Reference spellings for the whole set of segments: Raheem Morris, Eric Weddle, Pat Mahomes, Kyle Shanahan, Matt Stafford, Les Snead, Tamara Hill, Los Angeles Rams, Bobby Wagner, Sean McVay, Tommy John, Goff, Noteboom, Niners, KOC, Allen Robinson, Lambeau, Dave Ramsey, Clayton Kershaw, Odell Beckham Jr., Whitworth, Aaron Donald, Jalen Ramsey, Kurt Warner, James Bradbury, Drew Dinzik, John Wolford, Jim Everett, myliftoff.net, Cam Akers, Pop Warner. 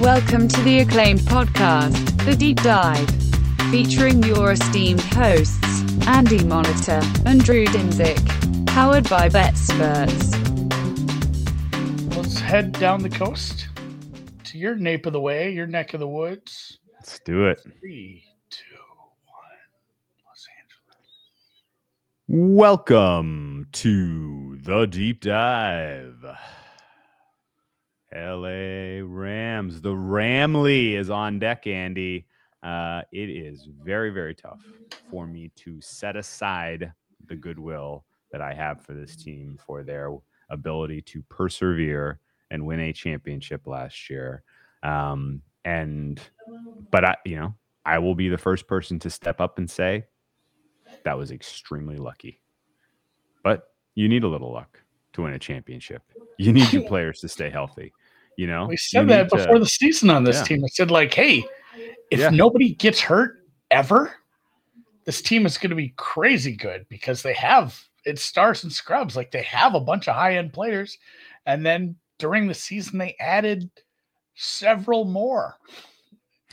Welcome to the acclaimed podcast, The Deep Dive, featuring your esteemed hosts, Andy Monitor and Drew Dinzik, powered by BetSports. Let's head down the coast to your nape of the way, your neck of the woods. Let's do it. 3, 2, 1, Los Angeles. Welcome to The Deep Dive. LA Rams. The Ramley is on deck, Andy. It is very, very tough for me to set aside the goodwill that I have for this team for their ability to persevere and win a championship last year. I will be the first person to step up and say that was extremely lucky. But you need a little luck to win a championship. You need your players to stay healthy. You know, we said that before the season on this team. I said, like, hey, if nobody gets hurt ever, this team is going to be crazy good because they have it's stars and scrubs. Like, they have a bunch of high-end players. And then during the season, they added several more.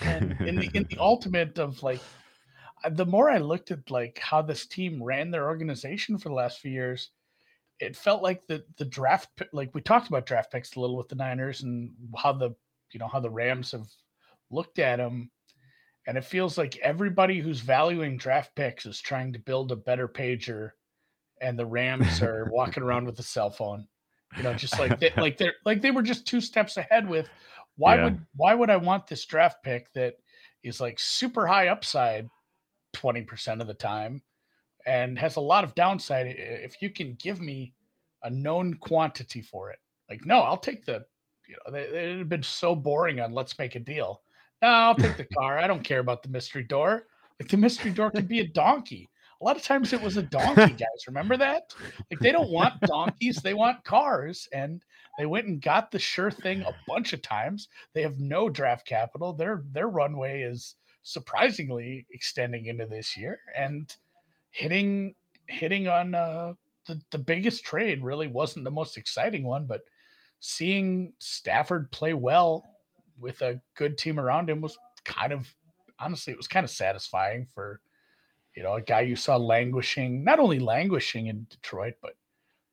And in the ultimate of, like, the more I looked at, like, how this team ran their organization for the last few years, it felt like the draft, like we talked about draft picks a little with the Niners and how the Rams have looked at them. And it feels like everybody who's valuing draft picks is trying to build a better pager, and the Rams are walking around with a cell phone, you know, just like they, like they're like, they were just two steps ahead with why would I want this draft pick that is like super high upside 20% of the time and has a lot of downside if you can give me a known quantity for it. Like, no, I'll take the, you know, it had been so boring on Let's Make a Deal. No, I'll take the car. I don't care about the mystery door. Like, the mystery door could be a donkey. A lot of times it was a donkey, guys. Remember that? Like, they don't want donkeys. They want cars. And they went and got the sure thing a bunch of times. They have no draft capital. Their runway is surprisingly extending into this year. And hitting on the biggest trade really wasn't the most exciting one, but seeing Stafford play well with a good team around him was kind of, honestly, it was kind of satisfying for, you know, a guy you saw not only languishing in Detroit, but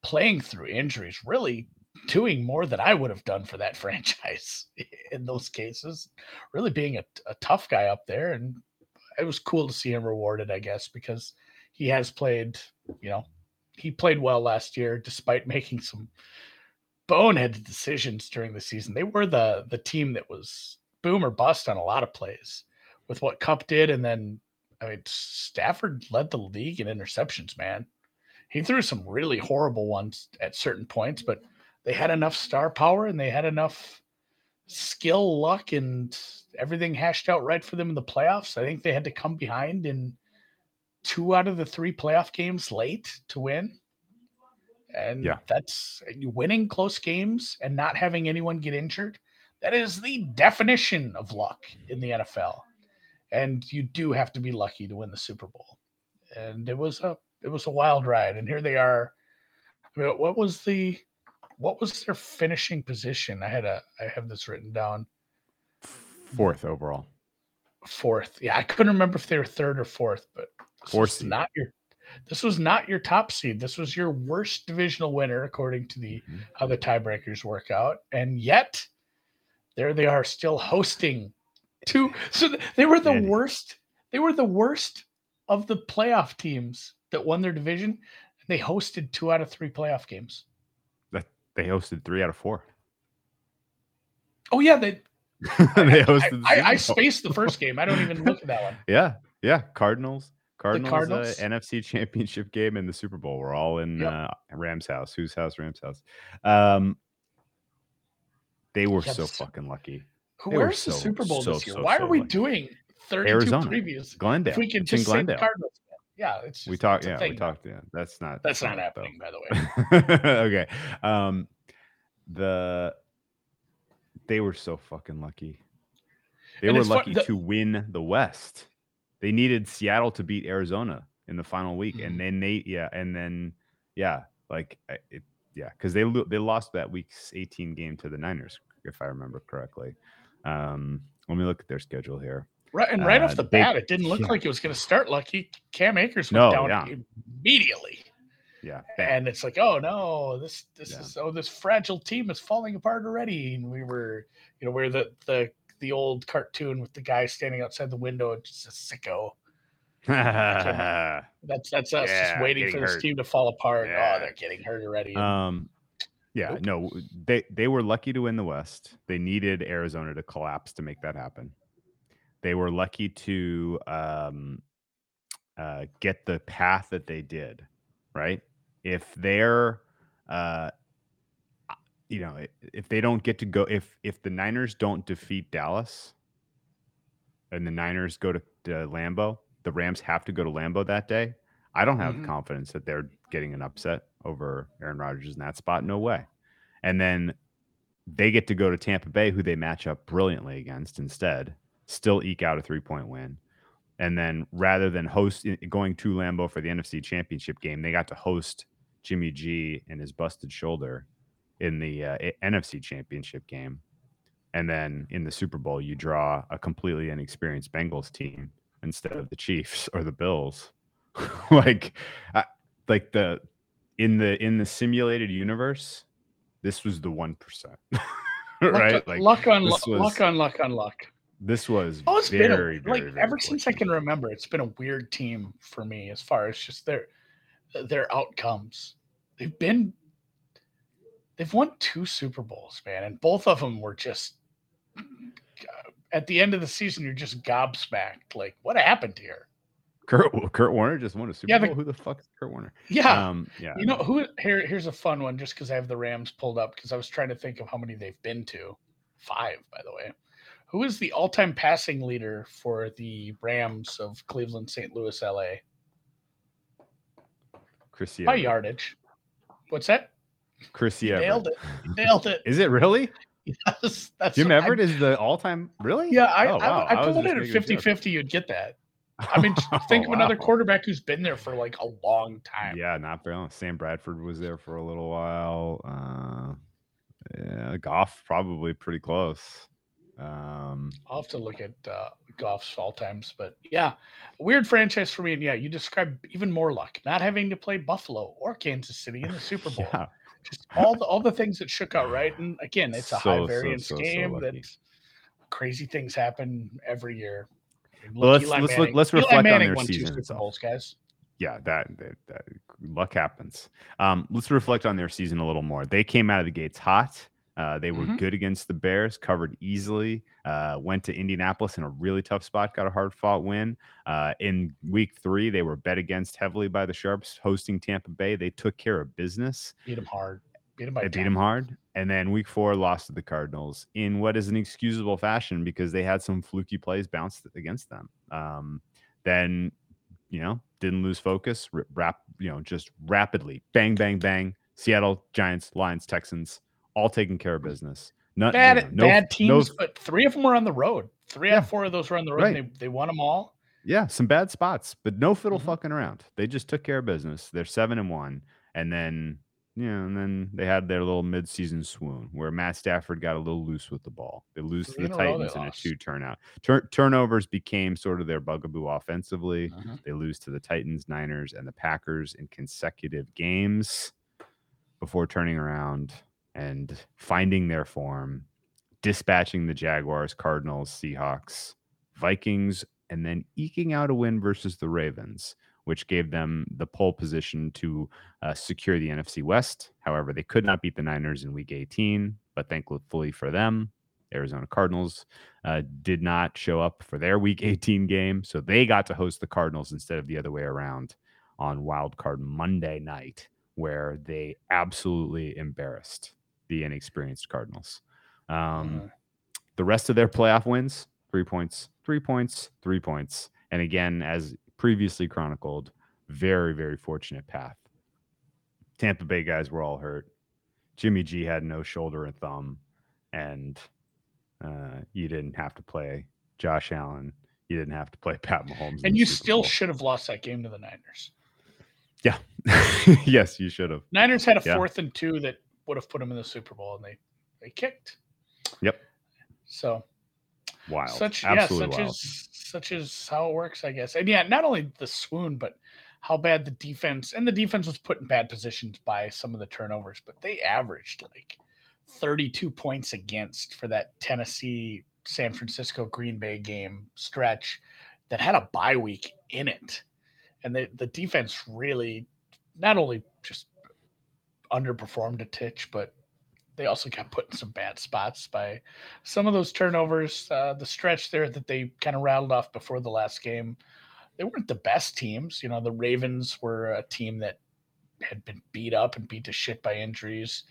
playing through injuries, really doing more than I would have done for that franchise in those cases, really being a tough guy up there. And it was cool to see him rewarded, I guess, because he has played, you know, he played well last year despite making some boneheaded decisions during the season. They were the team that was boom or bust on a lot of plays with what Kupp did. And then, I mean, Stafford led the league in interceptions, man. He threw some really horrible ones at certain points, but they had enough star power and they had enough skill, luck, and everything hashed out right for them in the playoffs. I think they had to come behind in 2 out of the 3 playoff games late to win. And that's winning close games and not having anyone get injured. That is the definition of luck in the NFL. And you do have to be lucky to win the Super Bowl. And it was a wild ride. And here they are. I mean, what was their finishing position? I have this written down. 4th overall. 4th. Yeah. I couldn't remember if they were 3rd or 4th, but this was not your top seed. This was your worst divisional winner, according to the how the tiebreakers work out. And yet there they are still hosting two. So they were the worst. They were the worst of the playoff teams that won their division. They hosted 2 out of 3 playoff games. They hosted 3 out of 4. Oh yeah, they hosted. I spaced the first game. I don't even look at that one. Yeah, Cardinals, NFC Championship game and the Super Bowl were all in Rams' house. Whose house? Rams' house. They were so fucking lucky. Where's the Super Bowl this year? Why are we doing 32 Arizona, previews? Glendale. If we can just say the Cardinals. Yeah, it's just, we talked. Yeah, that's not happening, though, by the way. Okay, they were so fucking lucky. They were lucky to win the West. They needed Seattle to beat Arizona in the final week, and then because they lost that week's 18 game to the Niners, if I remember correctly. Let me look at their schedule here. Right, and right off the bat, it didn't look like it was going to start. Lucky Cam Akers went down immediately. Yeah, and it's like, oh no, this is this fragile team is falling apart already. And we were, you know, we're the old cartoon with the guy standing outside the window, and just a sicko. That's us just waiting for this team to fall apart. Yeah. Oh, they're getting hurt already. They were lucky to win the West. They needed Arizona to collapse to make that happen. They were lucky to get the path that they did, right? If they're, if they don't get to go, if the Niners don't defeat Dallas and the Niners go to Lambeau, the Rams have to go to Lambeau that day. I don't have confidence that they're getting an upset over Aaron Rodgers in that spot. No way. And then they get to go to Tampa Bay, who they match up brilliantly against instead. Still eke out a 3-point win. And then rather than going to Lambeau for the NFC Championship game, they got to host Jimmy G and his busted shoulder in the NFC Championship game. And then in the Super Bowl, you draw a completely inexperienced Bengals team instead of the Chiefs or the Bills. In the simulated universe, this was the 1%. Right? Luck on luck. This was since I can remember, it's been a weird team for me as far as just their outcomes. They've won 2 Super Bowls, man, and both of them were just at the end of the season, you're just gobsmacked. Like, what happened here? Kurt Warner just won a Super Bowl. Who the fuck is Kurt Warner? Yeah, you know who? Here's a fun one, just because I have the Rams pulled up because I was trying to think of how many they've been to. 5, by the way. Who is the all-time passing leader for the Rams of Cleveland, St. Louis, L.A.? Chrissy. By yardage. What's that? Chrissy. Nailed it. Nailed it. Is it really? Yes. Jim Everett is the all-time. Really? Yeah. I put it at 50-50. You'd get that. I mean, think of another quarterback who's been there for like a long time. Yeah, not very long. Sam Bradford was there for a little while. Goff probably pretty close. I'll have to look at Goff's fall times, but yeah, weird franchise for me. And yeah, you described even more luck, not having to play Buffalo or Kansas City in the Super Bowl. Yeah. Just all the things that shook out, right? And again, it's a high variance game that crazy things happen every year. Well, let's reflect on their season. 2 Super Bowls, guys. Yeah, that luck happens. Let's reflect on their season a little more. They came out of the gates hot. They were good against the Bears, covered easily, went to Indianapolis in a really tough spot, got a hard-fought win. In week 3, they were bet against heavily by the Sharps, hosting Tampa Bay. They took care of business. Beat them hard. And then week 4 lost to the Cardinals in what is an excusable fashion because they had some fluky plays bounced against them. Then, didn't lose focus, just rapidly. Bang, bang, bang. Seattle, Giants, Lions, Texans. All taking care of business. Bad teams, but 3 of them were on the road. 3 out of 4 of those were on the road. Right. They won them all. Yeah, some bad spots, but no fiddle fucking around. They just took care of business. They're 7-1, and then and then they had their little midseason swoon where Matt Stafford got a little loose with the ball. They lose to the Titans in a 2 turnout. Turnovers became sort of their bugaboo offensively. They lose to the Titans, Niners, and the Packers in consecutive games before turning around and finding their form, dispatching the Jaguars, Cardinals, Seahawks, Vikings, and then eking out a win versus the Ravens, which gave them the pole position to secure the NFC West. However, they could not beat the Niners in Week 18, but thankfully for them, Arizona Cardinals did not show up for their Week 18 game, so they got to host the Cardinals instead of the other way around on Wild Card Monday night, where they absolutely embarrassed the inexperienced Cardinals. The rest of their playoff wins, 3 points. And again, as previously chronicled, very, very fortunate path. Tampa Bay guys were all hurt. Jimmy G had no shoulder and thumb, and you didn't have to play Josh Allen. You didn't have to play Pat Mahomes. And you still should have lost that game to the Niners. Yeah. Yes, you should have. Niners had a 4th and 2 that would have put them in the Super Bowl, and they kicked. Yep. So wild. Such is how it works, I guess. And yeah, not only the swoon, but how bad the defense was put in bad positions by some of the turnovers, but they averaged like 32 points against for that Tennessee, San Francisco, Green Bay game stretch that had a bye week in it. And the defense really not only just underperformed a titch, but they also got put in some bad spots by some of those turnovers. The stretch there that they kind of rattled off before the last game, they weren't the best teams. You know, the Ravens were a team that had been beat up and beat to shit by injuries.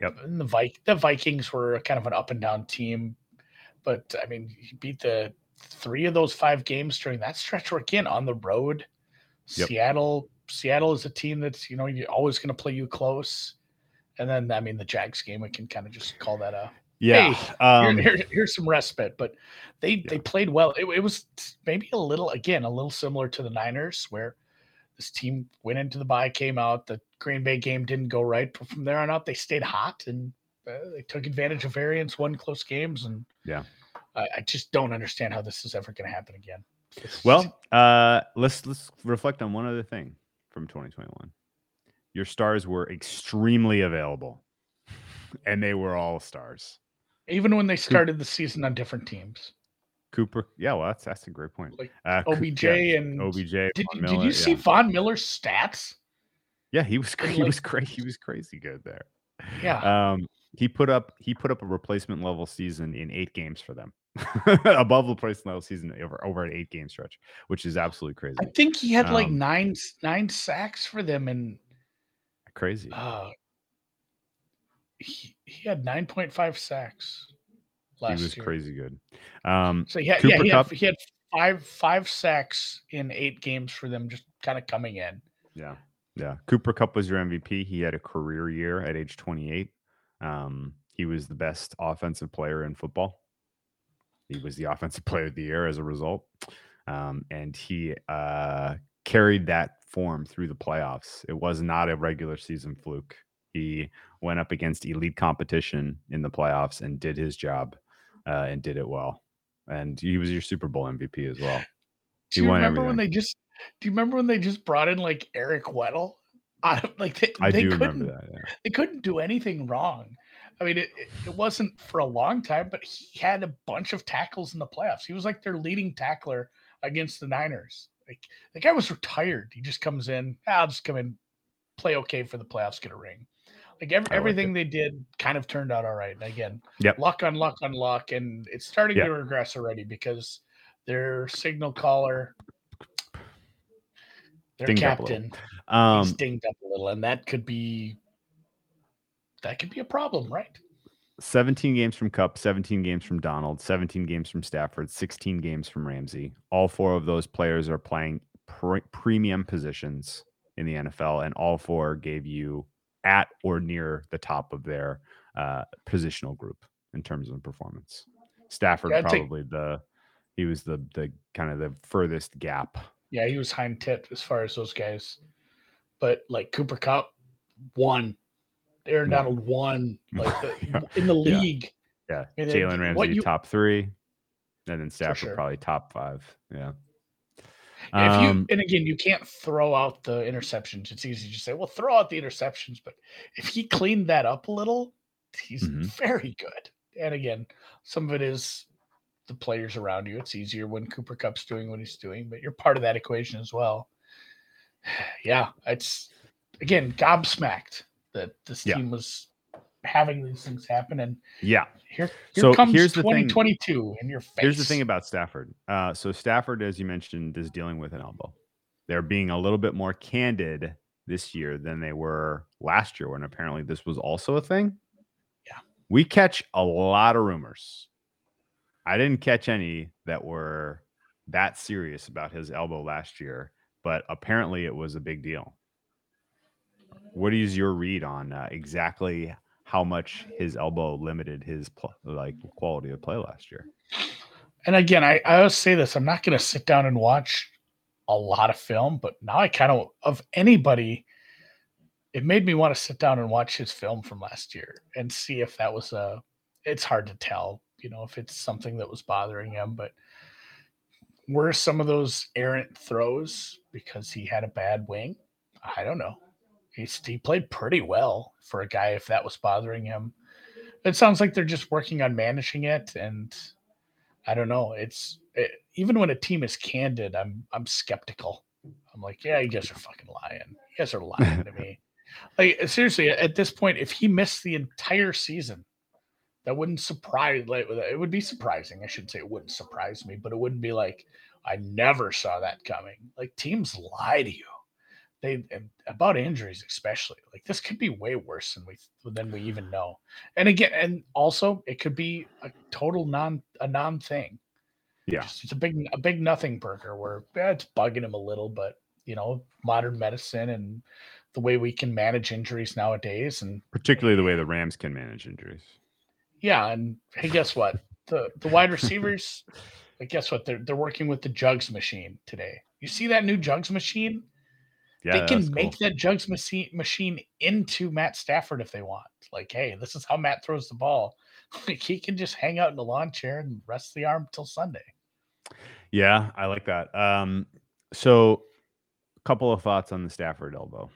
Yep. And the Vikings were kind of an up and down team, but I mean, he beat the three of those five games during that stretch were again on the road. Yep. Seattle is a team that's, you know, you're always going to play you close. And then, I mean, the Jags game, we can kind of just call that a, yeah, hey, here's some respite. But they played well. It was maybe a little similar to the Niners, where this team went into the bye, came out. The Green Bay game didn't go right, but from there on out, they stayed hot and they took advantage of variance, won close games. And yeah, I just don't understand how this is ever going to happen again. Well, let's reflect on one other thing from 2021. Your stars were extremely available, and they were all stars. Even when they started the season on different teams. Cooper, yeah, well, that's a great point. Like OBJ and OBJ. Did you see Von Miller's stats? Yeah, he was great. He was crazy good there. Yeah, he put up a replacement level season in 8 games for them. Above the place level season over an 8 game stretch, which is absolutely crazy. I think he had like nine sacks for them, and crazy. He had 9.5 sacks last year. He was crazy good. So he had five sacks in 8 games for them, just kind of coming in. Yeah, yeah. Cooper Kupp was your MVP. He had a career year at age 28. He was the best offensive player in football. He was the offensive player of the year as a result. And he carried that form through the playoffs. It was not a regular season fluke. He went up against elite competition in the playoffs and did his job and did it well. And he was your Super Bowl MVP as well. Do you remember when they just brought in like Eric Weddle? I do remember that. Yeah. They couldn't do anything wrong. I mean, it wasn't for a long time, but he had a bunch of tackles in the playoffs. He was like their leading tackler against the Niners. Like, the guy was retired. He just comes in, I'll just come in, play okay for the playoffs, get a ring. Like everything they did kind of turned out all right. And again, luck on luck. And it's starting to regress already because their signal caller, their captain, he's dinged up a little. And that could be a problem, right? 17 games from Kupp, 17 games from Donald, 17 games from Stafford, 16 games from Ramsey. All four of those players are playing premium positions in the NFL, and all four gave you at or near the top of their positional group in terms of performance. Stafford he was the kind of the furthest gap. Yeah, he was hind tip as far as those guys. But like Cooper Kupp won. Aaron Donald won, like in the league. Yeah, yeah. Jalen Ramsey top 3, and then Stafford probably top 5. Yeah. You can't throw out the interceptions. It's easy to say, well, throw out the interceptions, but if he cleaned that up a little, he's very good. And again, some of it is the players around you. It's easier when Cooper Kupp's doing what he's doing, but you're part of that equation as well. Yeah, it's again gobsmacked that this team was having these things happen. And here's 2022 in your face. Here's the thing about Stafford. So Stafford, as you mentioned, is dealing with an elbow. They're being a little bit more candid this year than they were last year, when apparently this was also a thing. Yeah. We catch a lot of rumors. I didn't catch any that were that serious about his elbow last year, but apparently it was a big deal. What is your read on exactly how much his elbow limited his quality of play last year? And again, I always say this: I'm not going to sit down and watch a lot of film, but now I of anybody, it made me want to sit down and watch his film from last year and see if that was it's hard to tell, you know, if it's something that was bothering him, but were some of those errant throws because he had a bad wing? I don't know. He played pretty well for a guy if that was bothering him. It sounds like they're just working on managing it, and I don't know. Even when a team is candid, I'm skeptical. I'm like, yeah, you guys are fucking lying. You guys are lying to me. Like, seriously, at this point, if he missed the entire season, that wouldn't surprise. Like, it would be surprising. I shouldn't say it wouldn't surprise me, but it wouldn't be like I never saw that coming. Like, teams lie to you. They about injuries, especially. Like, this could be way worse than we even know. And again, and also, it could be a total non thing. Yeah, it's a big nothing burger where it's bugging him a little, but you know, modern medicine and the way we can manage injuries nowadays, and particularly the way the Rams can manage injuries. Yeah, and hey, guess what? The wide receivers, like, guess what? They're working with the jugs machine today. You see that new jugs machine? Yeah, they can make that jugs machine into Matt Stafford if they want. Like, hey, this is how Matt throws the ball. Like, he can just hang out in a lawn chair and rest the arm till Sunday. Yeah, I like that. So a couple of thoughts on the Stafford elbow.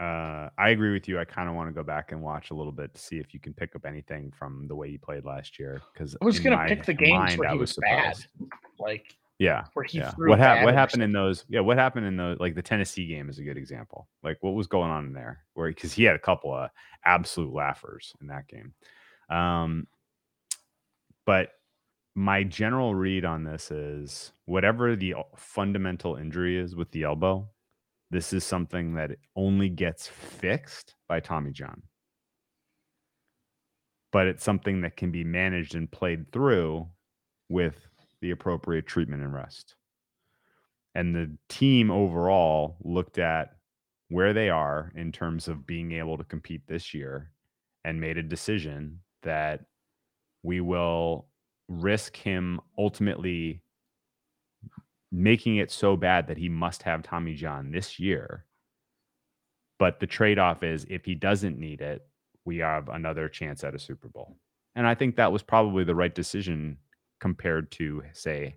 I agree with you. I kind of want to go back and watch a little bit to see if you can pick up anything from the way he played last year. Because I was going to pick the games where he was bad. Like, yeah, where he threw what happened in those? Yeah, what happened in those? Like, the Tennessee game is a good example. Like, what was going on in there? Where, because he had a couple of absolute laughers in that game. But my general read on this is whatever the fundamental injury is with the elbow, this is something that only gets fixed by Tommy John. But it's something that can be managed and played through with the appropriate treatment and rest. And the team overall looked at where they are in terms of being able to compete this year and made a decision that we will risk him ultimately making it so bad that he must have Tommy John this year. But the trade-off is, if he doesn't need it, we have another chance at a Super Bowl. And I think that was probably the right decision compared to, say,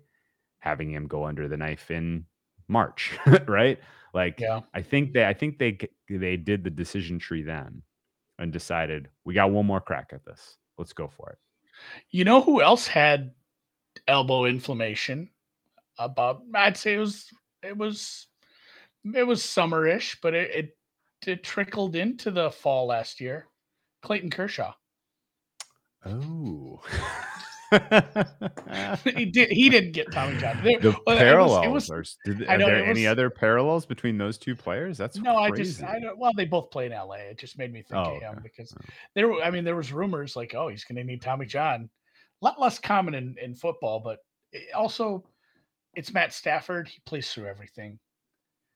having him go under the knife in March, right? Like, yeah. I think they did the decision tree then and decided, we got one more crack at this. Let's go for it. You know who else had elbow inflammation? About, I'd say it was summerish, but it trickled into the fall last year. Clayton Kershaw. Oh. He didn't get Tommy John. Are there any other parallels between those two players? That's no. Crazy. Well, they both play in LA. It just made me think of him because there was rumors like, oh, he's going to need Tommy John. A lot less common in football, but also it's Matt Stafford. He plays through everything.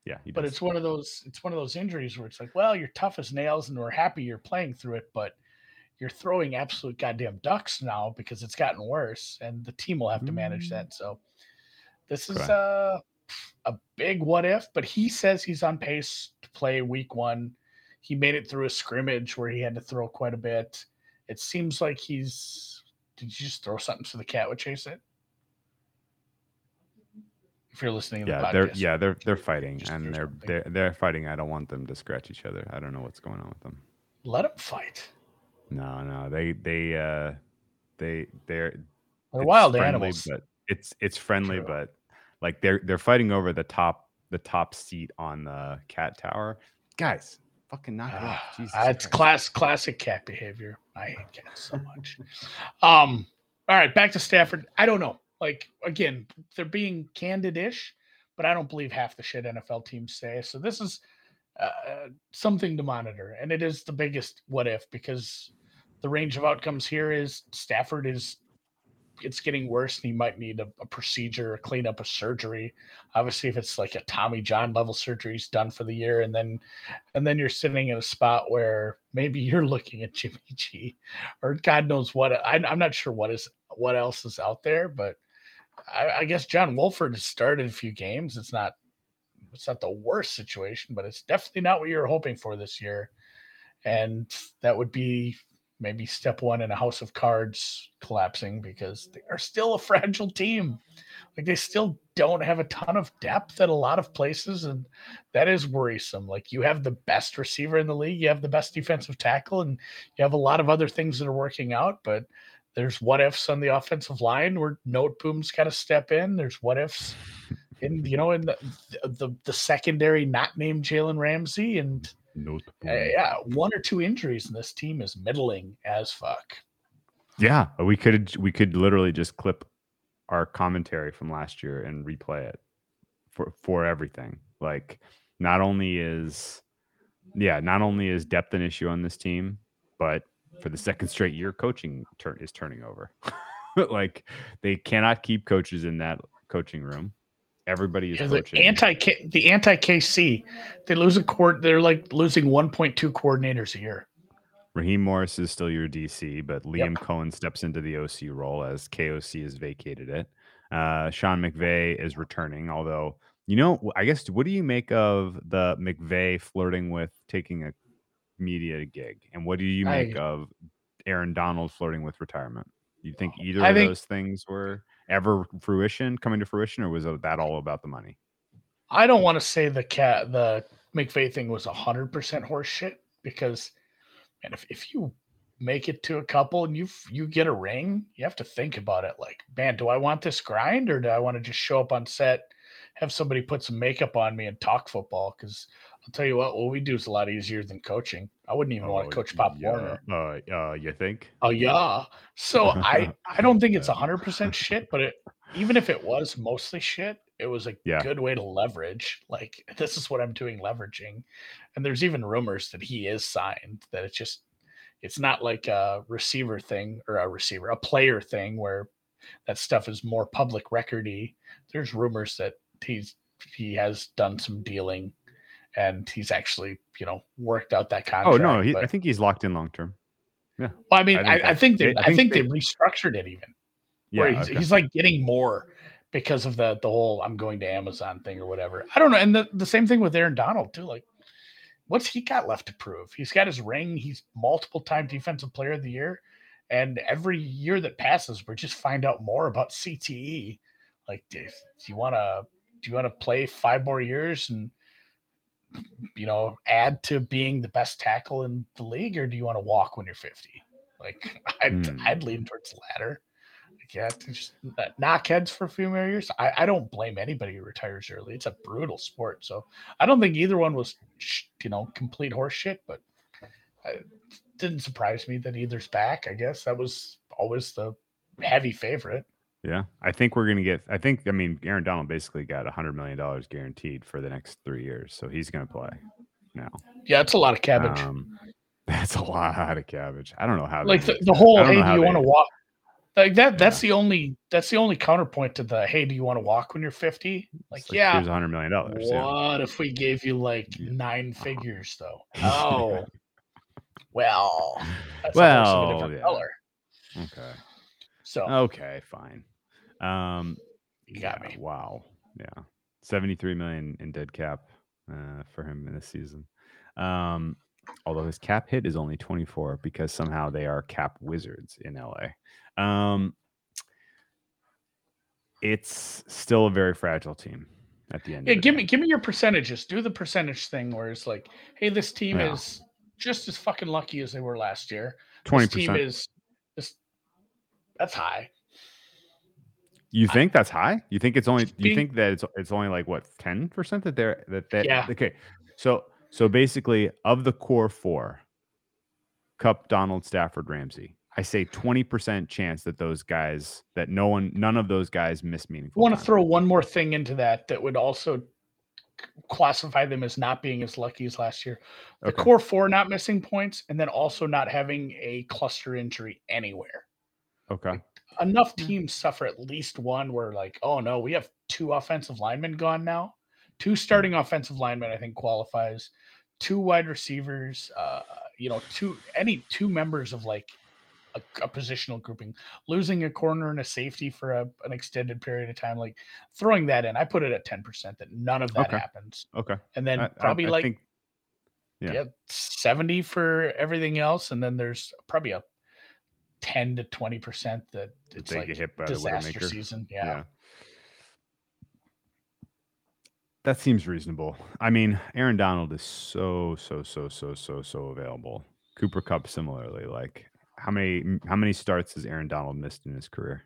Yeah, but it's one of those injuries where it's like, well, you're tough as nails, and we're happy you're playing through it, but you're throwing absolute goddamn ducks now because it's gotten worse, and the team will have to manage that. So this is a big what if, but he says he's on pace to play week 1. He made it through a scrimmage where he had to throw quite a bit. It seems like did you just throw something so the cat would chase it? If you're listening to the podcast. They're fighting, and they're fighting. I don't want them to scratch each other. I don't know what's going on with them. Let them fight. No, they're wild animals. But it's friendly, true. But like they're fighting over the top seat on the cat tower. Guys, fucking knock it off. Jesus it's classic cat behavior. I hate cats so much. All right, back to Stafford. I don't know. Like, again, they're being candid-ish, but I don't believe half the shit NFL teams say. So this is something to monitor, and it is the biggest what if, because the range of outcomes here is Stafford it's getting worse, and he might need a procedure, a cleanup, a surgery. Obviously, if it's like a Tommy John level surgery, he's done for the year, and then you're sitting in a spot where maybe you're looking at Jimmy G, or God knows what. I'm not sure what else is out there, but I guess John Wolford has started a few games. It's not the worst situation, but it's definitely not what you're hoping for this year. And that would be maybe step one in a house of cards collapsing, because they are still a fragile team. Like, they still don't have a ton of depth at a lot of places, and that is worrisome. Like, you have the best receiver in the league, you have the best defensive tackle, and you have a lot of other things that are working out, but there's what-ifs on the offensive line where Note Boom's got to step in. There's what-ifs in, you know, in the secondary not named Jalen Ramsey, and one or two injuries, and this team is middling as fuck. Yeah, we could literally just clip our commentary from last year and replay it for everything. Like, not only is depth an issue on this team, but for the second straight year, coaching is turning over. Like, they cannot keep coaches in that coaching room. Everybody is coaching. The anti-KC, they lose a court. They're like losing 1.2 coordinators a year. Raheem Morris is still your DC, but Liam Cohen steps into the OC role as KOC has vacated it. Sean McVay is returning, although, you know, I guess, what do you make of the McVay flirting with taking a media gig? And what do you make of Aaron Donald flirting with retirement? You think either of those things were ever coming to fruition, or was that all about the money? I don't want to say the McVay thing was 100% horseshit, because, man, if you make it to a couple and you get a ring, you have to think about it. Like, man, do I want this grind, or do I want to just show up on set, have somebody put some makeup on me and talk football? Because I'll tell you what we do is a lot easier than coaching. I wouldn't even want to coach Pop Warner. You think? Oh, yeah. So I don't think it's 100% shit, but even if it was mostly shit, it was a good way to leverage. Like, this is what I'm doing, leveraging. And there's even rumors that he is signed, that it's just, it's not like a receiver thing or a player thing where that stuff is more public recordy. There's rumors that he has done some dealing, and he's actually, you know, worked out that contract. Oh, no, I think he's locked in long term. Yeah. Well, I mean, I think they restructured it even. Yeah. He's like getting more because of the whole I'm going to Amazon thing or whatever. I don't know. And the same thing with Aaron Donald, too. Like, what's he got left to prove? He's got his ring. He's multiple-time defensive player of the year. And every year that passes, we just find out more about CTE. Like, do you want to play 5 more years and, you know, add to being the best tackle in the league, or do you want to walk when you're 50? Like, I'd lean towards the latter. Like, you have to just knock heads for a few more years. I don't blame anybody who retires early. It's a brutal sport. So I don't think either one was, you know, complete horseshit, but it didn't surprise me that either's back. I guess that was always the heavy favorite. Yeah, I mean, Aaron Donald basically got $100 million guaranteed for the next 3 years, so he's going to play now. Yeah, that's a lot of cabbage. That's a lot of cabbage. I don't know how. Like, the whole, hey, do you want to walk? Like, that's the only counterpoint to the, hey, do you want to walk when you're 50? Like, yeah. Here's $100 million. What if we gave you, like, 9 figures, though? Oh. Well. That's a different color. Okay. So. Okay, fine. You got me. Wow. Yeah. $73 million in dead cap for him in this season. Although his cap hit is only 24 because somehow they are cap wizards in LA. It's still a very fragile team at the end. Yeah, give me your percentages. Do the percentage thing where it's like, hey, this team is just as fucking lucky as they were last year. 20% team is just, that's high. You think that's high? You think it's only? You think that it's only like what, 10% that yeah. Okay. So basically, of the core 4, Kupp, Donald, Stafford, Ramsey, I say 20% chance that those guys, that none of those guys miss meaningful. I want to throw one more thing into that would also classify them as not being as lucky as last year. The core 4 not missing points, and then also not having a cluster injury anywhere. Okay. Enough teams suffer at least one where, like, oh no, we have 2 offensive linemen gone now. 2 starting offensive linemen, I think, qualifies. 2 wide receivers, you know, 2 members of like a positional grouping, losing a corner and a safety for an extended period of time. Like, throwing that in, I put it at 10% that none of that happens. Okay. And then probably I think, 70 for everything else. And then there's probably a 10 to 20% that it's like a disaster season. Yeah. That seems reasonable. I mean, Aaron Donald is so available. Cooper Kupp similarly. Like how many starts has Aaron Donald missed in his career?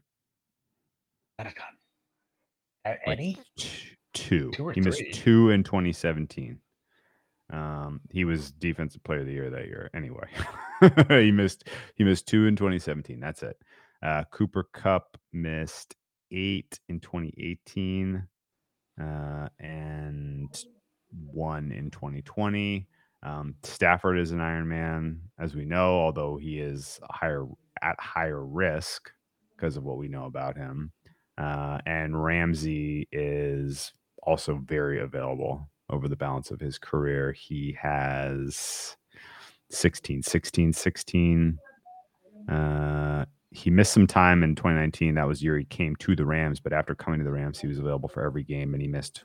Any? Two. He missed two in 2017. He was defensive player of the year that year. Anyway, he missed two in 2017. That's it. Cooper Kupp missed 8 in 2018, and 1 in 2020. Stafford is an Iron Man, as we know, although he is at higher risk because of what we know about him. And Ramsey is also very available over the balance of his career. He has 16. He missed some time in 2019. That was the year he came to the Rams, but after coming to the Rams, he was available for every game, and he missed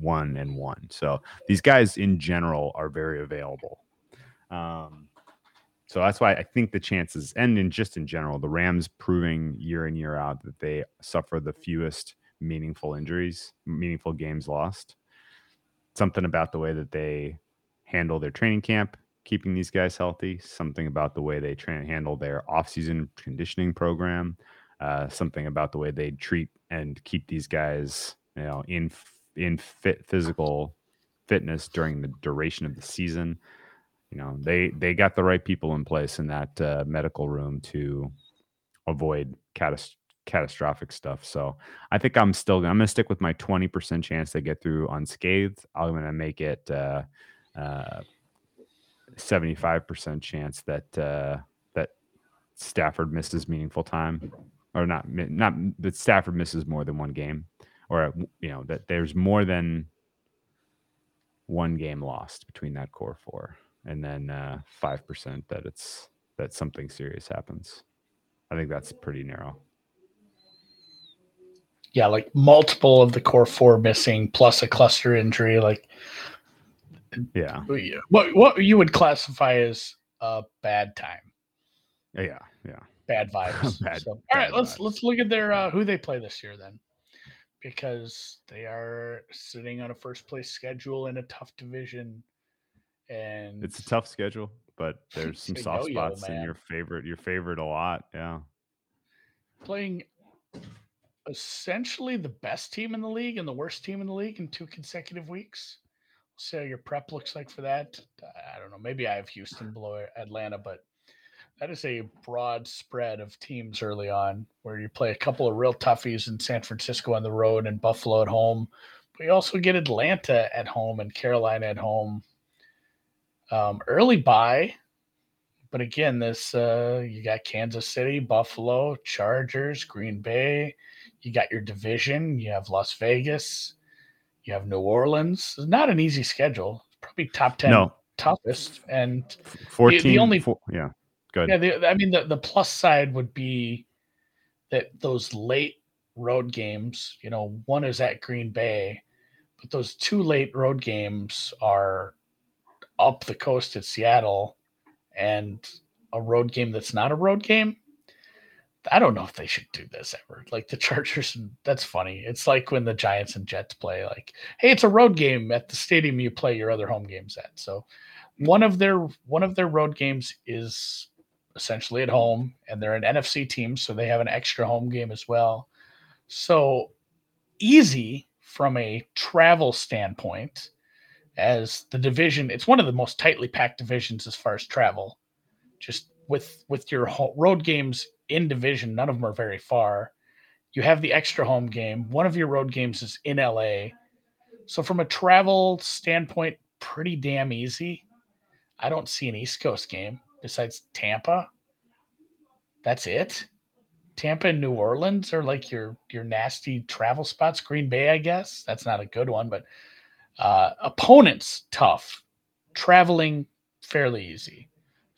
1 and 1. So these guys in general are very available. So that's why I think the chances, and in just in general, the Rams proving year in, year out that they suffer the fewest meaningful injuries, meaningful games lost. Something about the way that they handle their training camp, keeping these guys healthy, something about the way they handle their offseason conditioning program, something about the way they treat and keep these guys, in physical fitness during the duration of the season. They got the right people in place in that medical room to avoid catastrophic stuff. So I think I'm going to stick with my 20% chance they get through unscathed. I'm going to make it 75% chance that Stafford misses meaningful time, or not that Stafford misses more than one game, or that there's more than one game lost between that core four, and then 5% that something serious happens. I think that's pretty narrow. Yeah, like multiple of the core four missing plus a cluster injury. Like, yeah, what you would classify as a bad time. Yeah, bad vibes. All right, let's look at their who they play this year then, because they are sitting on a first place schedule in a tough division, and it's a tough schedule. But there's some soft spots in your favorite a lot. Yeah, playing essentially the best team in the league and the worst team in the league in 2 consecutive weeks. We'll see how your prep looks like for that. I don't know. Maybe I have Houston below Atlanta, but that is a broad spread of teams early on, where you play a couple of real toughies in San Francisco on the road and Buffalo at home. But you also get Atlanta at home and Carolina at home. Early bye. But again, this you got Kansas City, Buffalo, Chargers, Green Bay. You got your division. You have Las Vegas. You have New Orleans. It's not an easy schedule. Probably top 10 toughest. And 14. Go ahead. Yeah, the plus side would be that those late road games, one is at Green Bay, but those 2 late road games are up the coast at Seattle and a road game that's not a road game. I don't know if they should do this ever. Like the Chargers, that's funny. It's like when the Giants and Jets play, like, hey, it's a road game at the stadium you play your other home games at. So one of their road games is essentially at home, and they're an NFC team, so they have an extra home game as well. So easy from a travel standpoint, as the division, it's one of the most tightly packed divisions as far as travel. Just with your road games in division, none of them are very far. You have the extra home game. One of your road games is in LA. So from a travel standpoint, pretty damn easy. I don't see an East Coast game besides Tampa. That's it. Tampa and New Orleans are like your nasty travel spots. Green Bay, I guess. That's not a good one, but opponents tough. Traveling fairly easy.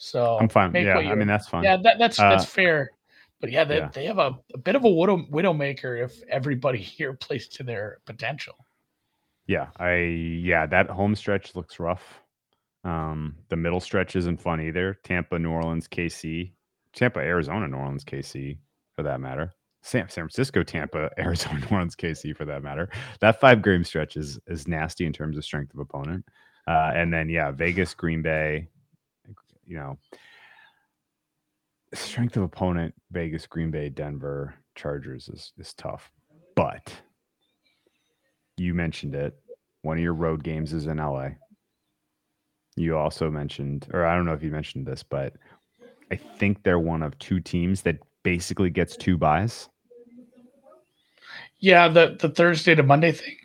So I'm fine. Yeah, that's fine. Yeah, that's fair. But yeah, they have a bit of a widowmaker if everybody here plays to their potential. Yeah, that home stretch looks rough. The middle stretch isn't fun either. Tampa, New Orleans, KC, Tampa, Arizona, New Orleans, KC, for that matter. San Francisco, Tampa, Arizona, New Orleans, KC, for that matter. That 5 game stretch is nasty in terms of strength of opponent. And then, yeah, Vegas, Green Bay, you know, strength of opponent, Vegas, Green Bay, Denver, Chargers is tough. But you mentioned it. One of your road games is in LA. You also mentioned, or I don't know if you mentioned this, but I think they're one of two teams that basically gets two byes. Yeah, the Thursday to Monday thing.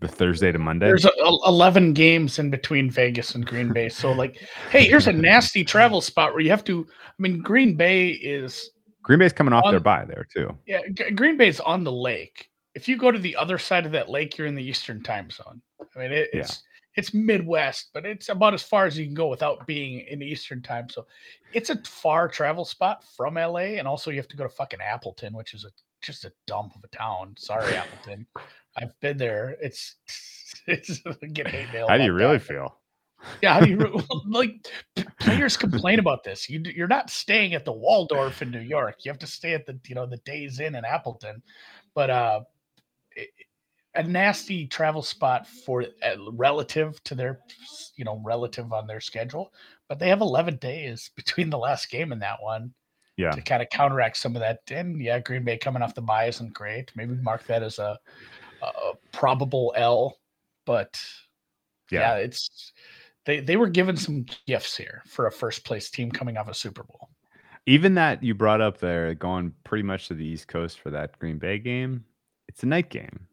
The Thursday to Monday? There's 11 games in between Vegas and Green Bay. So, like, hey, here's a nasty travel spot where you have to – I mean, Green Bay's coming off their bye there too. Yeah, Green Bay's on the lake. If you go to the other side of that lake, you're in the Eastern time zone. I mean, it's Midwest, but it's about as far as you can go without being in the Eastern time. So it's a far travel spot from LA. And also you have to go to fucking Appleton, which is just a dump of a town. Sorry, Appleton. I've been there. It's get hate mail. How do you really feel? Yeah. How do you like players complain about this? You're not staying at the Waldorf in New York. You have to stay at the Days Inn in Appleton, but, a nasty travel spot for relative to their, relative on their schedule, but they have 11 days between the last game and that one, to kind of counteract some of that. And Green Bay coming off the bye isn't great. Maybe mark that as a probable L, but it's they were given some gifts here for a first place team coming off a Super Bowl. Even that you brought up there, going pretty much to the East Coast for that Green Bay game. It's a night game.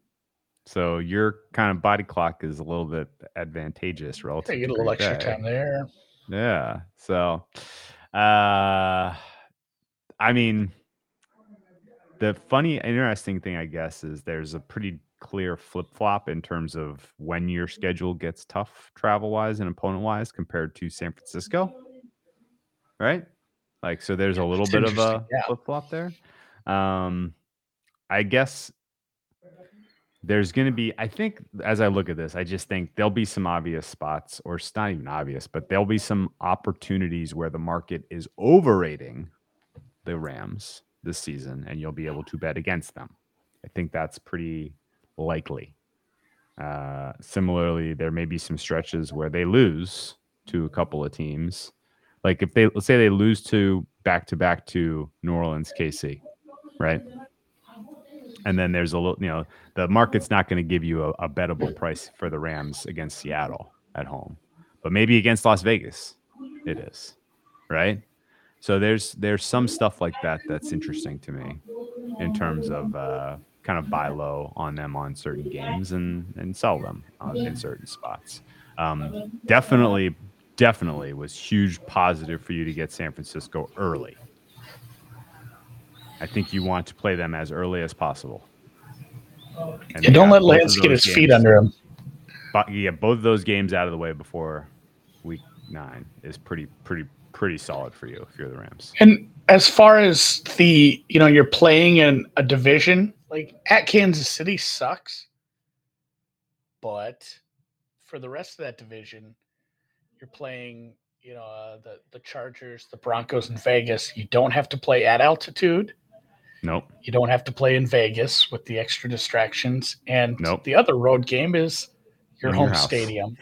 So your kind of body clock is a little bit advantageous relative. You get a little extra time there. Yeah. So, I mean, the funny, interesting thing, I guess, is there's a pretty clear flip-flop in terms of when your schedule gets tough travel-wise and opponent-wise compared to San Francisco, right? Like, so there's a little bit of a flip-flop there. I guess... There's going to be, I think, as I look at this, I just think there'll be some obvious spots, or it's not even obvious, but there'll be some opportunities where the market is overrating the Rams this season, and you'll be able to bet against them. I think that's pretty likely. Similarly, there may be some stretches where they lose to a couple of teams. Like if let's say they lose to back-to-back to New Orleans, KC, right? And then there's a little, the market's not going to give you a bettable price for the Rams against Seattle at home, but maybe against Las Vegas, it is, right? So there's some stuff like that that's interesting to me in terms of kind of buy low on them on certain games and sell them in certain spots. Definitely was huge positive for you to get San Francisco early. I think you want to play them as early as possible. And don't let Lance get his feet under him. But yeah, both of those games out of the way before week 9 is pretty solid for you if you're the Rams. And as far as the, you're playing in a division, like at Kansas City sucks. But for the rest of that division, you're playing, the Chargers, the Broncos, and Vegas. You don't have to play at altitude. Nope. You don't have to play in Vegas with the extra distractions. And the other road game is your home stadium.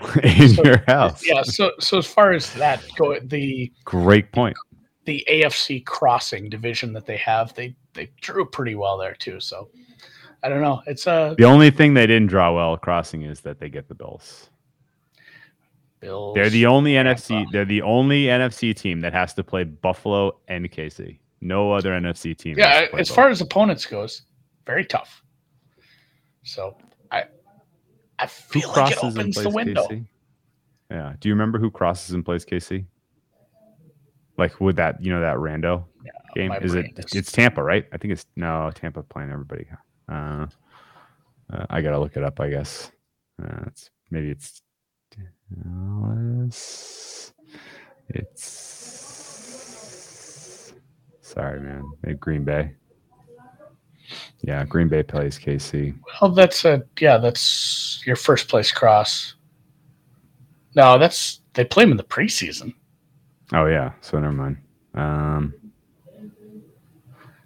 Your house. Yeah. So as far as that go, the great point. The AFC crossing division that they have, they drew pretty well there too. So I don't know. It's the only thing they didn't draw well crossing is that they get the Bills. They're the only NFC. They're the only NFC team that has to play Buffalo and KC. No other NFC team. Yeah, as far as opponents goes, very tough. So I feel like it opens the window. KC? Yeah. Do you remember who crosses and plays KC? Like with that, that rando game? Is it? It's Tampa, right? I think it's Tampa playing everybody. I gotta look it up. I guess it's. It's sorry, man. Green Bay. Yeah, Green Bay plays KC. Well, that's your first place cross. No, that's they play them in the preseason. Oh yeah, so never mind.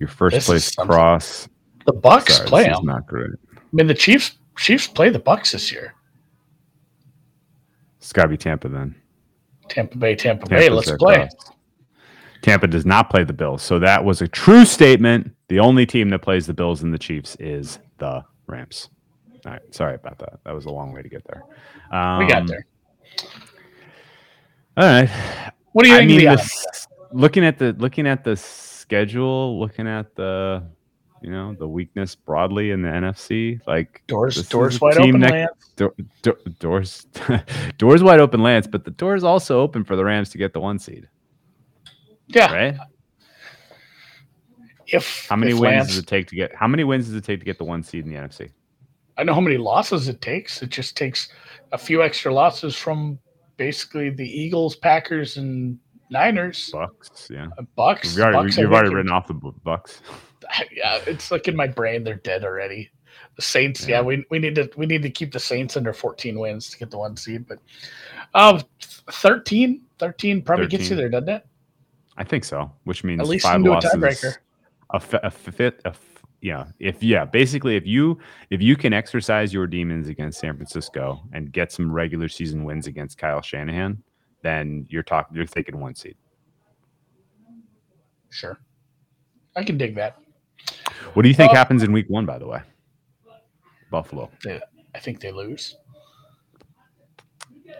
Your first place cross. The Bucks play them. Not great. I mean, the Chiefs play the Bucks this year. It's got to be Tampa then. Tampa Bay. Let's play. Cross. Tampa does not play the Bills. So that was a true statement. The only team that plays the Bills and the Chiefs is the Rams. All right. Sorry about that. That was a long way to get there. We got there. All right. What do you think? Looking at the schedule, looking at the, you know, the weakness broadly in the NFC, like doors wide open, doors wide open, Lance, but the door is also open for the Rams to get the 1 seed. Yeah. Right. How many wins does it take to get the 1 seed in the NFC? I know how many losses it takes. It just takes a few extra losses from basically the Eagles, Packers, and Niners. Bucks, yeah. Bucks. You've already written off the Bucks. Yeah, it's like in my brain they're dead already. The Saints, yeah, we need to keep the Saints under 14 wins to get the 1 seed, but 13 probably gets you there, doesn't it? I think so, which means at least 5 losses. Tiebreaker. If you can exercise your demons against San Francisco and get some regular season wins against Kyle Shanahan, then you're thinking 1 seed. Sure, I can dig that. What do you think happens in Week 1? By the way, Buffalo. I think they lose.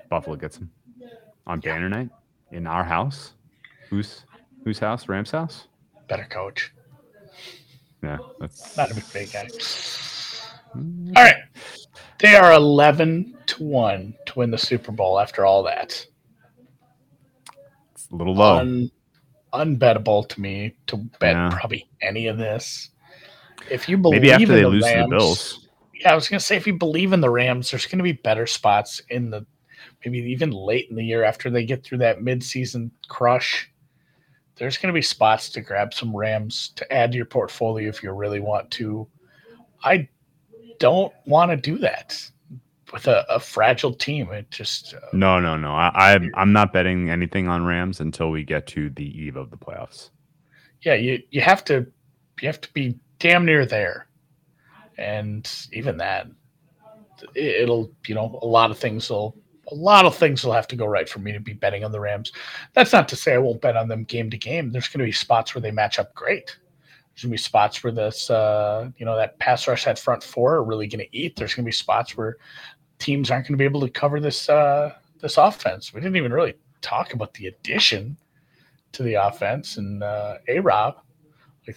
Buffalo gets them on Banner night in our house. Whose house? Rams' house. Better coach. Yeah, that's not a big guy. All right. They are 11-1 to win the Super Bowl after all that. It's a little low. Unbettable to me to bet probably any of this. If you believe maybe after they lose to the Bills. Yeah, I was going to say, if you believe in the Rams, there's going to be better spots in the maybe even late in the year after they get through that midseason crush. There's going to be spots to grab some Rams to add to your portfolio if you really want to. I don't want to do that with a fragile team. It just no. I'm not betting anything on Rams until we get to the eve of the playoffs. Yeah, you have to be damn near there, and even that, a lot of things will have to go right for me to be betting on the Rams. That's not to say I won't bet on them game to game. There's going to be spots where they match up great. There's going to be spots where this, that pass rush, that front four are really going to eat. There's going to be spots where teams aren't going to be able to cover this offense. We didn't even really talk about the addition to the offense and A-Rob. Like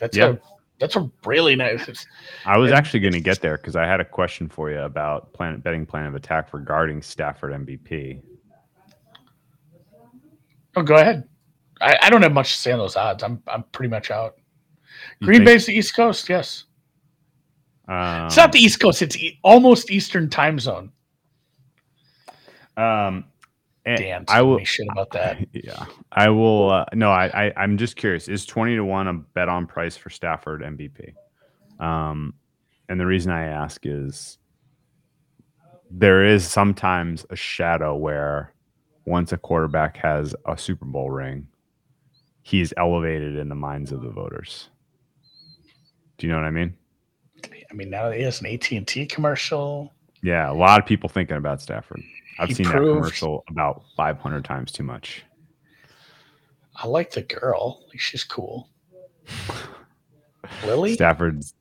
that's a really nice. I was actually going to get there because I had a question for you about betting plan of attack regarding Stafford MVP. Oh, go ahead. I don't have much to say on those odds. I'm pretty much out. Green Bay's the East Coast, yes. It's not the East Coast. It's almost Eastern time zone. Damn, I will shit about that. Yeah, I will. I'm just curious. Is 20-1 a bet on price for Stafford MVP? And the reason I ask is there is sometimes a shadow where once a quarterback has a Super Bowl ring, he's elevated in the minds of the voters. Do you know what I mean? I mean, now he has an AT&T commercial. Yeah, a lot of people thinking about Stafford. I've seen that commercial about 500 times too much. I like the girl. She's cool. Lily? Stafford's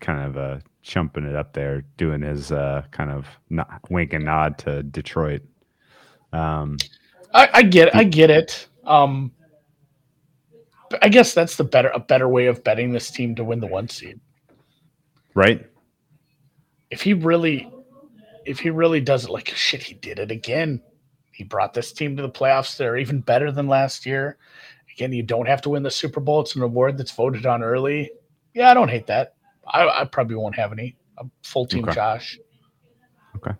kind of chumping it up there, doing his kind of wink and nod to Detroit. I get it. I guess that's a better way of betting this team to win the 1 seed. Right? If he really does it, like, shit, he did it again. He brought this team to the playoffs. They're even better than last year. Again, you don't have to win the Super Bowl. It's an award that's voted on early. Yeah, I don't hate that. I probably won't have any. I'm full team okay. Josh. Okay.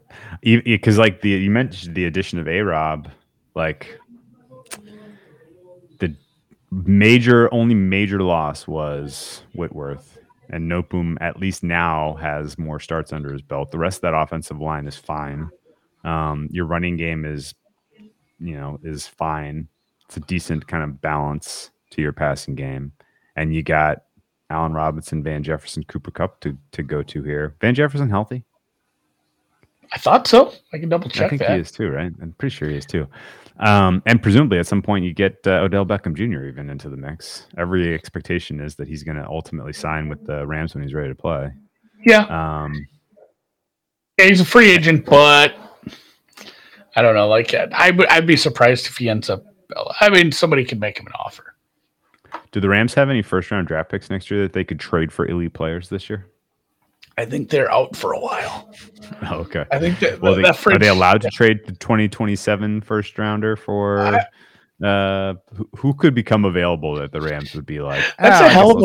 Because, like, you mentioned the addition of A-Rob. Like, the only major loss was Whitworth. And Noteboom, at least now, has more starts under his belt. The rest of that offensive line is fine. Your running game is fine. It's a decent kind of balance to your passing game. And you got Allen Robinson, Van Jefferson, Cooper Kupp to go to here. Van Jefferson healthy? I thought so. I can double check that. I think he is too, right? I'm pretty sure he is too. And presumably at some point you get Odell Beckham Jr. even into the mix. Every expectation is that he's going to ultimately sign with the Rams when he's ready to play. Yeah. Yeah, he's a free agent, but I don't know. Like, I'd be surprised if he ends up. I mean, somebody could make him an offer. Do the Rams have any first-round draft picks next year that they could trade for elite players this year? I think they're out for a while. Oh, okay. I think that, are they allowed to trade the 2027 first rounder for who could become available that the Rams would be like? That's a hell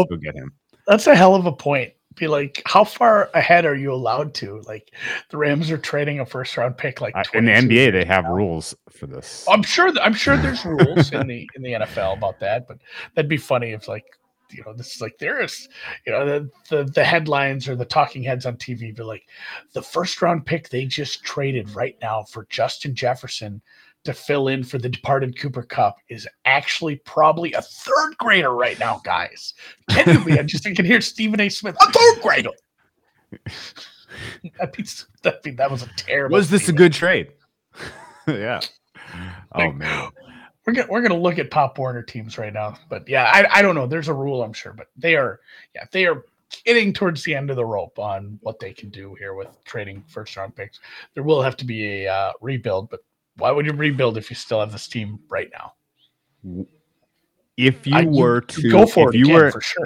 of a point. Be like, how far ahead are you allowed to? Like, the Rams are trading a first-round pick. Like in the NBA, they have rules for this. I'm sure there's rules in the NFL about that. But that'd be funny if, like, you know, this is like there is, you know, the headlines or the talking heads on TV be like, the first-round pick they just traded right now for Justin Jefferson to fill in for the departed Cooper Kupp is actually probably a third grader right now, guys. Can you be? I'm just thinking here, Stephen A. Smith, a third grader. That was a terrible. Was this a good trade? Yeah. Oh man. We're gonna look at Pop Warner teams right now, but yeah, I don't know. There's a rule, I'm sure, but they are getting towards the end of the rope on what they can do here with trading first-round picks. There will have to be a rebuild, but. Why would you rebuild if you still have this team right now? If you were to go for it, for sure.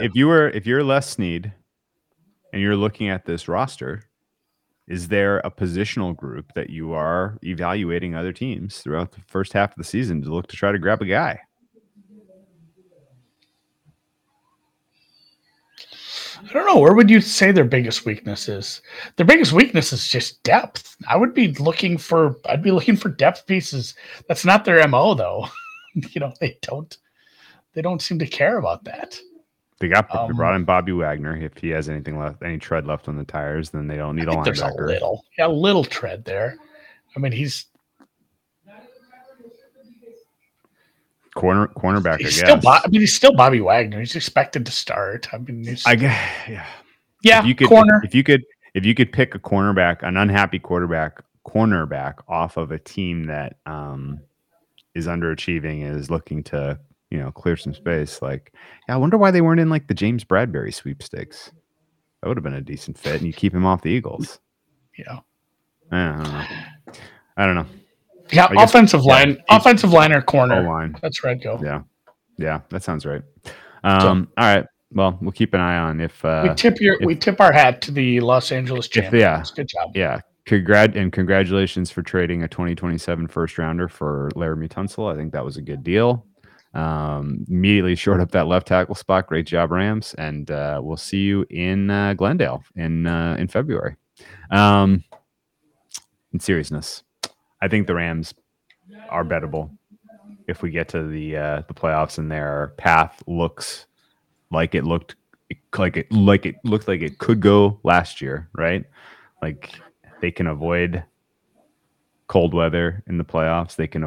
If you're Les Snead and you're looking at this roster, is there a positional group that you are evaluating other teams throughout the first half of the season to look to try to grab a guy? I don't know. Where would you say their biggest weakness is? Their biggest weakness is just depth. I'd be looking for depth pieces. That's not their MO, though. You know, they don't seem to care about that. They brought in Bobby Wagner. If he has anything left, any tread left on the tires, then they don't need a linebacker. There's a little tread there. I mean, he's cornerback. He's still Bobby Wagner. He's expected to start. Yeah. If you could pick a cornerback, an unhappy cornerback off of a team that is underachieving and is looking to, you know, clear some space. Like, yeah, I wonder why they weren't in like the James Bradbury sweepstakes. That would have been a decent fit, and you keep him off the Eagles. Yeah. I don't know. Yeah, offensive line or corner. Line. That's right, go. Yeah, that sounds right. All right. Well, we'll keep an eye on if we tip our hat to the Los Angeles Champions. Good job. Yeah, congratulations for trading a 2027 first rounder for Laramie Tunsil. I think that was a good deal. Immediately shored up that left tackle spot. Great job, Rams, and we'll see you in Glendale in February. In seriousness. I think the Rams are bettable if we get to the playoffs, and their path looks like it looked like it could go last year, right? Like they can avoid cold weather in the playoffs. They can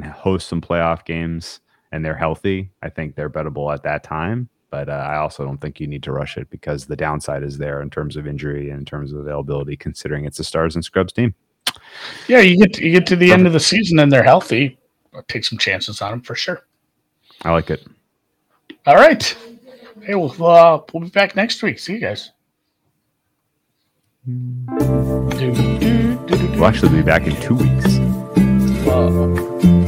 host some playoff games, and they're healthy. I think they're bettable at that time, but I also don't think you need to rush it because the downside is there in terms of injury and in terms of availability, considering it's a Stars and Scrubs team. Yeah, you get to the end of the season and they're healthy. I'll take some chances on them for sure. I like it. All right. Hey, we'll be back next week. See you guys. We'll actually be back in 2 weeks.